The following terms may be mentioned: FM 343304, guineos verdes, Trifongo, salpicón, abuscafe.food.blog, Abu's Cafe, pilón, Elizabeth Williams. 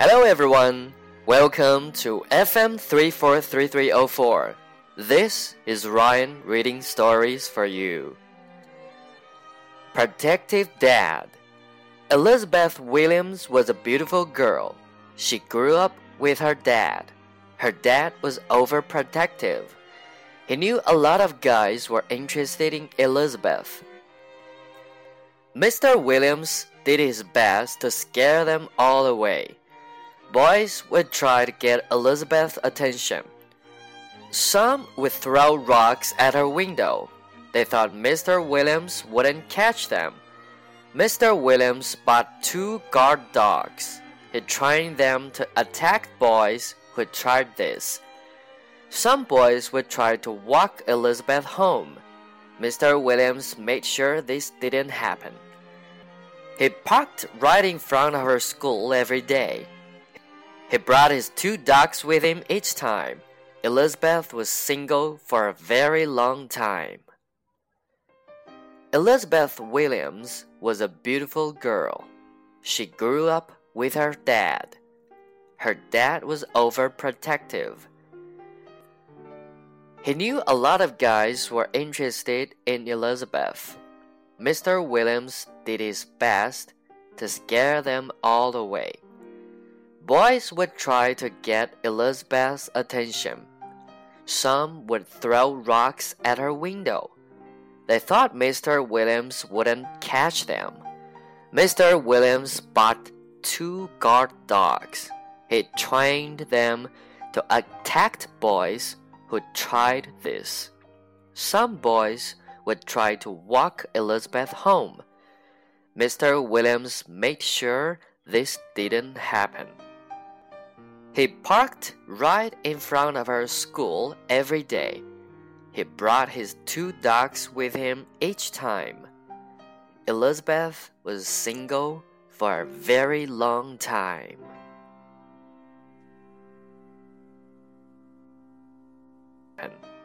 Hello everyone, welcome to FM 343304. This is Ryan reading stories for you. Protective Dad. Elizabeth Williams was a beautiful girl. She grew up with her dad. Her dad was overprotective. He knew a lot of guys were interested in Elizabeth. Mr. Williams did his best to scare them all away. Boys would try to get Elizabeth's attention. Some would throw rocks at her window. They thought Mr. Williams wouldn't catch them. Mr. Williams bought 2 guard dogs. He trained them to attack boys who tried this. Some boys would try to walk Elizabeth home. Mr. Williams made sure this didn't happen. He parked right in front of her school every day. He brought his 2 dogs with him each time. Elizabeth was single for a very long time. Elizabeth Williams was a beautiful girl. She grew up with her dad. Her dad was overprotective. He knew a lot of guys were interested in Elizabeth. Mr. Williams did his best to scare them all away. Boys would try to get Elizabeth's attention. Some would throw rocks at her window. They thought Mr. Williams wouldn't catch them. Mr. Williams bought 2 guard dogs. He trained them to attack boys who tried this. Some boys would try to walk Elizabeth home. Mr. Williams made sure this didn't happen. He parked right in front of her school every day. He brought his 2 dogs with him each time. Elizabeth was single for a very long time.